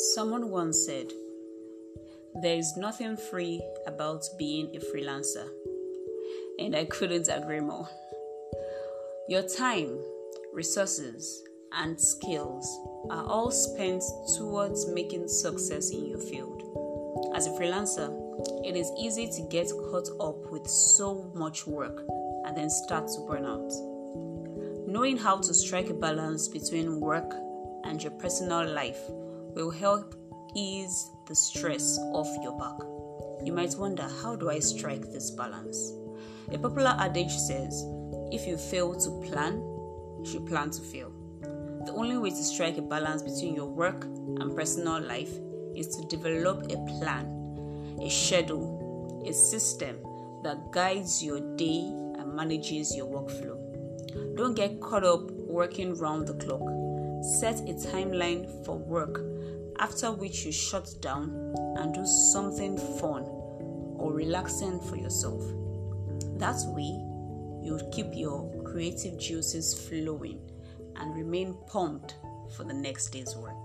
Someone once said, "There is nothing free about being a freelancer," and I couldn't agree more. Your time, resources, and skills are all spent towards making success in your field. As a freelancer, it is easy to get caught up with so much work and then start to burn out. Knowing how to strike a balance between work and your personal life will help ease the stress off your back. You might wonder, how do I strike this balance? A popular adage says, if you fail to plan, you should plan to fail. The only way to strike a balance between your work and personal life is to develop a plan, a schedule, a system that guides your day and manages your workflow. Don't get caught up working round the clock. Set a timeline for work, after which you shut down and do something fun or relaxing for yourself. That way, you'll keep your creative juices flowing and remain pumped for the next day's work.